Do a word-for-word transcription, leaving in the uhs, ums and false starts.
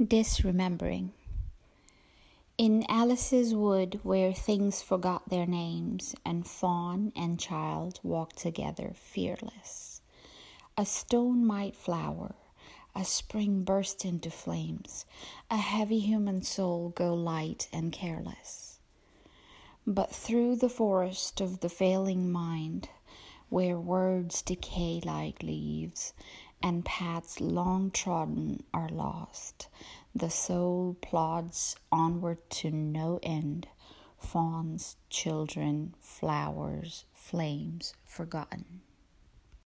Disremembering. In Alice's wood, where things forgot their names, and fawn and child walked together fearless, a stone might flower, a spring burst into flames, a heavy human soul go light and careless. But through the forest of the failing mind, where words decay like leaves, and paths long trodden are lost, the soul plods onward to no end, fawns, children, flowers, flames forgotten.